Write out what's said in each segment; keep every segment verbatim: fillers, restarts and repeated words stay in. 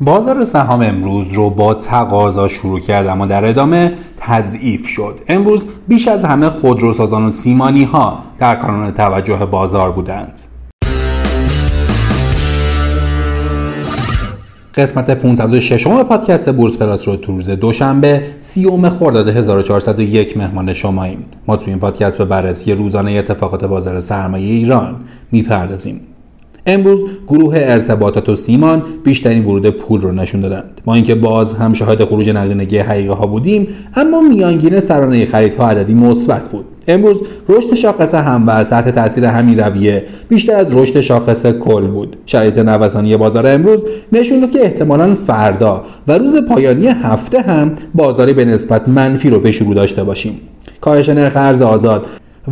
بازار سهام امروز رو با تقاضا شروع کرد اما در ادامه تضعیف شد. امروز بیش از همه خودروسازان و سیمانی ها در کانون توجه بازار بودند. قسمت پانصد و شش پادکست بورس پلاس رو تو روز دوشنبه سی خرداد هزار و چهارصد و یک مهمان شما ایم. ما تو این پادکست به بررسی روزانه اتفاقات بازار سرمایه ایران میپردازیم. امروز گروه ارتباطات و سیمان بیشترین ورود پول رو نشون دادند. ما اینکه باز هم شاهد خروج نقدینگی حقیقه ها بودیم اما میانگین سرانه خریدها عددی مثبت بود. امروز رشد شاخص هم وزن تحت تاثیر همین رویه بیشتر از رشد شاخص کل بود. شرایط نوسانی بازار امروز نشون داد که احتمالاً فردا و روز پایانی هفته هم بازاری به نسبت منفی رو پیش رو داشته باشیم. کاهش نرخ ارز آزاد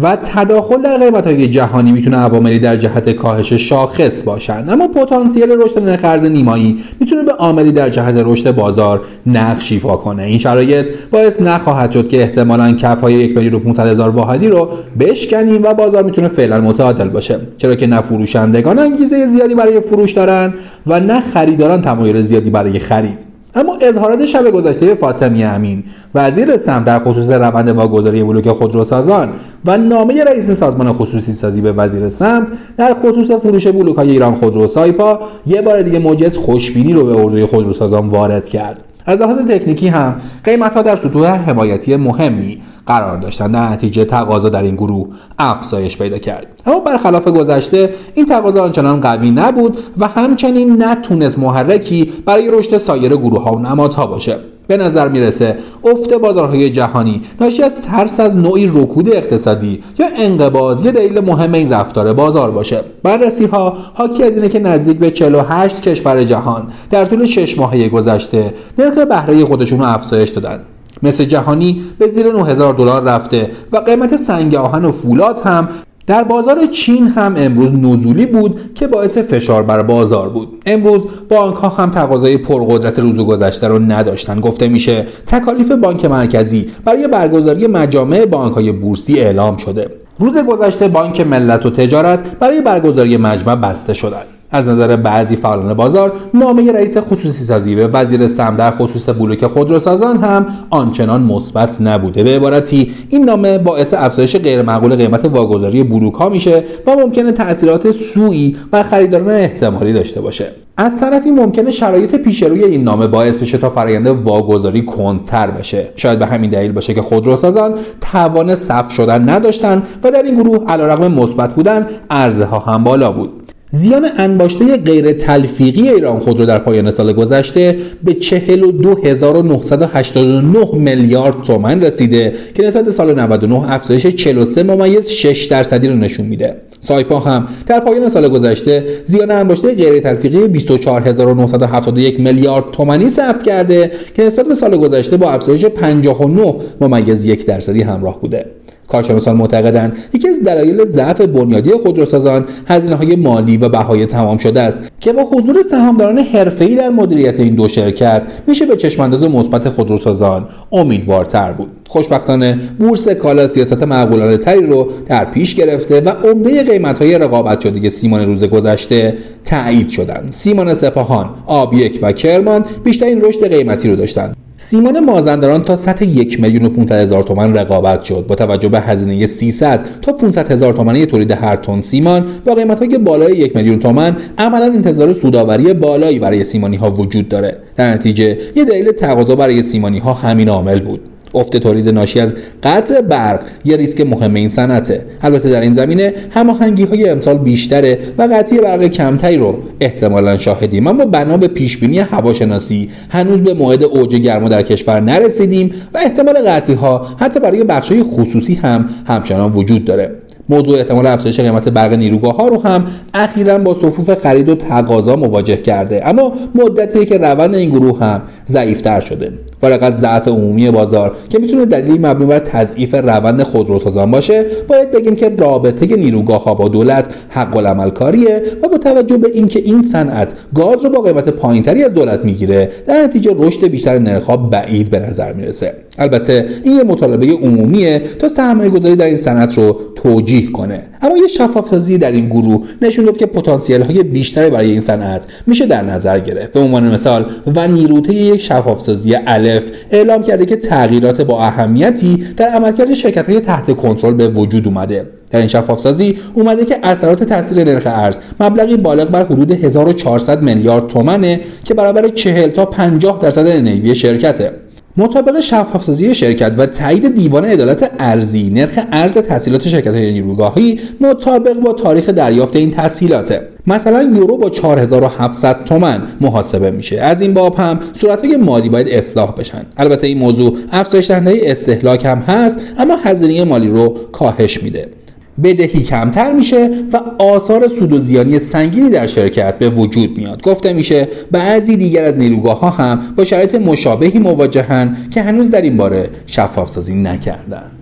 و تداخل در قیمت‌های جهانی میتونه عواملی در جهت کاهش شاخص باشند اما پتانسیل رشد نرخ ارز نیمایی میتونه به عاملی در جهت رشد بازار نقش ایفا کنه. این شرایط باعث نخواهد شد که احتمالاً کف‌های یک میلیون و پانصد هزار واحدی رو بشکنیم و بازار میتونه فعلا متعادل باشه، چرا که نه فروشندگان انگیزه زیادی برای فروش دارن و نه خریداران تمایل زیادی برای خرید. اما اظهارات شب گذشته فاطمی امین وزیر سمت در خصوص روند واگذاری بلوک خودروسازان و نامه رئیس سازمان خصوصی سازی به وزیر سمت در خصوص فروش بلوک‌های ایران خودرو سایپا یه بار دیگه موج خوشبینی رو به اردوی خودروسازان وارد کرد. از لحاظ تکنیکی هم قیمت‌ها در سطوح حمایتی مهمی قرار داشتن، در نتیجه تقاضا در این گروه افزایش پیدا کرد. اما برخلاف گذشته این تقاضا آنچنان قوی نبود و همچنین نتونست محرکی برای رشد سایر گروه‌ها و نمادها باشه. به نظر میرسه افت بازارهای جهانی ناشی از ترس از نوعی رکود اقتصادی یا انقباض یه دلیل مهم این رفتار بازار باشه. بررسی ها حاکی از اینه که نزدیک به چهل و هشت کشور جهان در طول شش ماهه گذشته نرخ بهره خودشون رو افزایش دادن. مس جهانی به زیر نه هزار دلار رفته و قیمت سنگ آهن و فولاد هم در بازار چین هم امروز نزولی بود که باعث فشار بر بازار بود. امروز بانک ها هم تقاضای پرقدرت روز گذشته رو نداشتن. گفته میشه تکالیف بانک مرکزی برای برگزاری مجامع بانک های بورسی اعلام شده. روز گذشته بانک ملت و تجارت برای برگزاری مجمع بسته شدند. از نظر بعضی فعالان بازار نامه رئیس خصوصی سازی به وزیر سمت در خصوص بلوک خودروسازان هم آنچنان مثبت نبوده. به عبارتی این نامه باعث افزایش غیر معقول قیمت واگذاری بلوک ها میشه و ممکنه تأثیرات سوئی بر خریداران احتمالی داشته باشه. از طرفی ممکنه شرایط پیش روی این نامه باعث بشه تا فرآیند واگذاری کندتر بشه. شاید به همین دلیل باشه که خودروسازان توان صف شدن نداشتن و در این گروه علیرغم مثبت بودن ارزها هم بالا بود. زیان انباشته غیر تلفیقی ایران خودرو در پایان سال گذشته به چهل و دو هزار و نهصد و هشتاد و نه میلیارد تومان رسیده که نسبت به سال نود و نه افزایش چهل و سه ممیز شش درصدی را نشون میده. سایپا هم در پایان سال گذشته زیان انباشته غیر تلفیقی بیست و چهار هزار و نهصد و هفتاد و یک میلیارد تومانی ثبت کرده که نسبت به سال گذشته با افزایش پنجاه و نه ممیز یک درصدی همراه بوده. کارشناسان معتقدند یکی از دلایل ضعف بنیادی خودروسازان هزینه‌های مالی و بهای تمام شده است که با حضور سهامداران حرفه‌ای در مدیریت این دو شرکت میشه به چشم‌انداز مثبت خودروسازان امیدوارتر بود. خوشبختانه بورس کالا سیاست معقولانه تری رو در پیش گرفته و عمده قیمت‌های رقابت شده سیمان روز گذشته تایید شدند. سیمان سپاهان، آبیک و کرمان بیشترین رشد قیمتی رو داشتند. سیمان مازندران تا سطح یک میلیون و پانصد هزار تومان رقابت شد. با توجه به هزینه سیصد تا پانصد هزار تومانی تولید هر تن سیمان با قیمت‌های بالای یک میلیون تومان عملاً انتظار سودآوری بالایی برای سیمانی‌ها وجود داره. در نتیجه یه دلیل تقاضا برای سیمانی‌ها همین عامل بود. افت تولید ناشی از قطع برق یه ریسک مهم این صنعته. البته در این زمینه هماهنگی‌های امسال بیشتره و قطعی برق کمتری رو احتمالاً شاهدیم، اما بنا به پیشبینی هواشناسی هنوز به موعد اوج گرما در کشور نرسیدیم و احتمال قطعی‌ها حتی برای بخش‌های خصوصی هم همچنان وجود داره. موضوع احتمال افزایش قیمت برق نیروگاه‌ها رو هم اخیراً با صفوف خرید و تقاضا مواجه کرده، اما مدتیه که روند این گروه هم ضعیف‌تر شده. و ضعف عمومی بازار که میتونه دلیلی مبنی بر تضعیف روند خودروسازان باشه، باید بگیم که رابطه نیروگاه‌ها با دولت حق العمل کاریه و با توجه به اینکه این صنعت گاز رو با قیمت پایینتری از دولت میگیره، در نتیجه رشد بیشتر نرخ‌ها بعید به نظر میرسه. البته این یه مطالبه عمومیه تا سرمایه‌گذاری در این صنعت رو توجیه کنه، اما یه شفاف‌سازی در این گروه نشون داد که پتانسیل‌های بیشتری برای این صنعت میشه در نظر گرفت. به عنوان مثال و نیروته یک شفاف‌سازی الف اعلام کرده که تغییرات با اهمیتی در عملکرد شرکت‌های تحت کنترل به وجود اومده. در این شفاف‌سازی اومده که اثرات تاثیر نرخ ارز مبلغی بالغ بر حدود هزار و چهارصد میلیارد تومانه که برابر چهل تا پنجاه درصد انیوی شرکته. مطابق شفاف‌سازی شرکت و تایید دیوان عدالت ارزی، نرخ ارز تسهیلات شرکت‌های نیروگاهی مطابق با تاریخ دریافت این تسهیلاته. مثلا یورو با چهار هزار و هفتصد تومان محاسبه میشه. از این باب هم صورتهای مالی باید اصلاح بشن. البته این موضوع افزایش دهنده استهلاک هم هست، اما هزینه مالی رو کاهش میده. بدهی کمتر میشه و آثار سود و زیانی سنگینی در شرکت به وجود میاد. گفته میشه بعضی دیگر از نیروگاه‌ها هم با شرایط مشابهی مواجهن که هنوز در این باره شفاف‌سازی نکردن.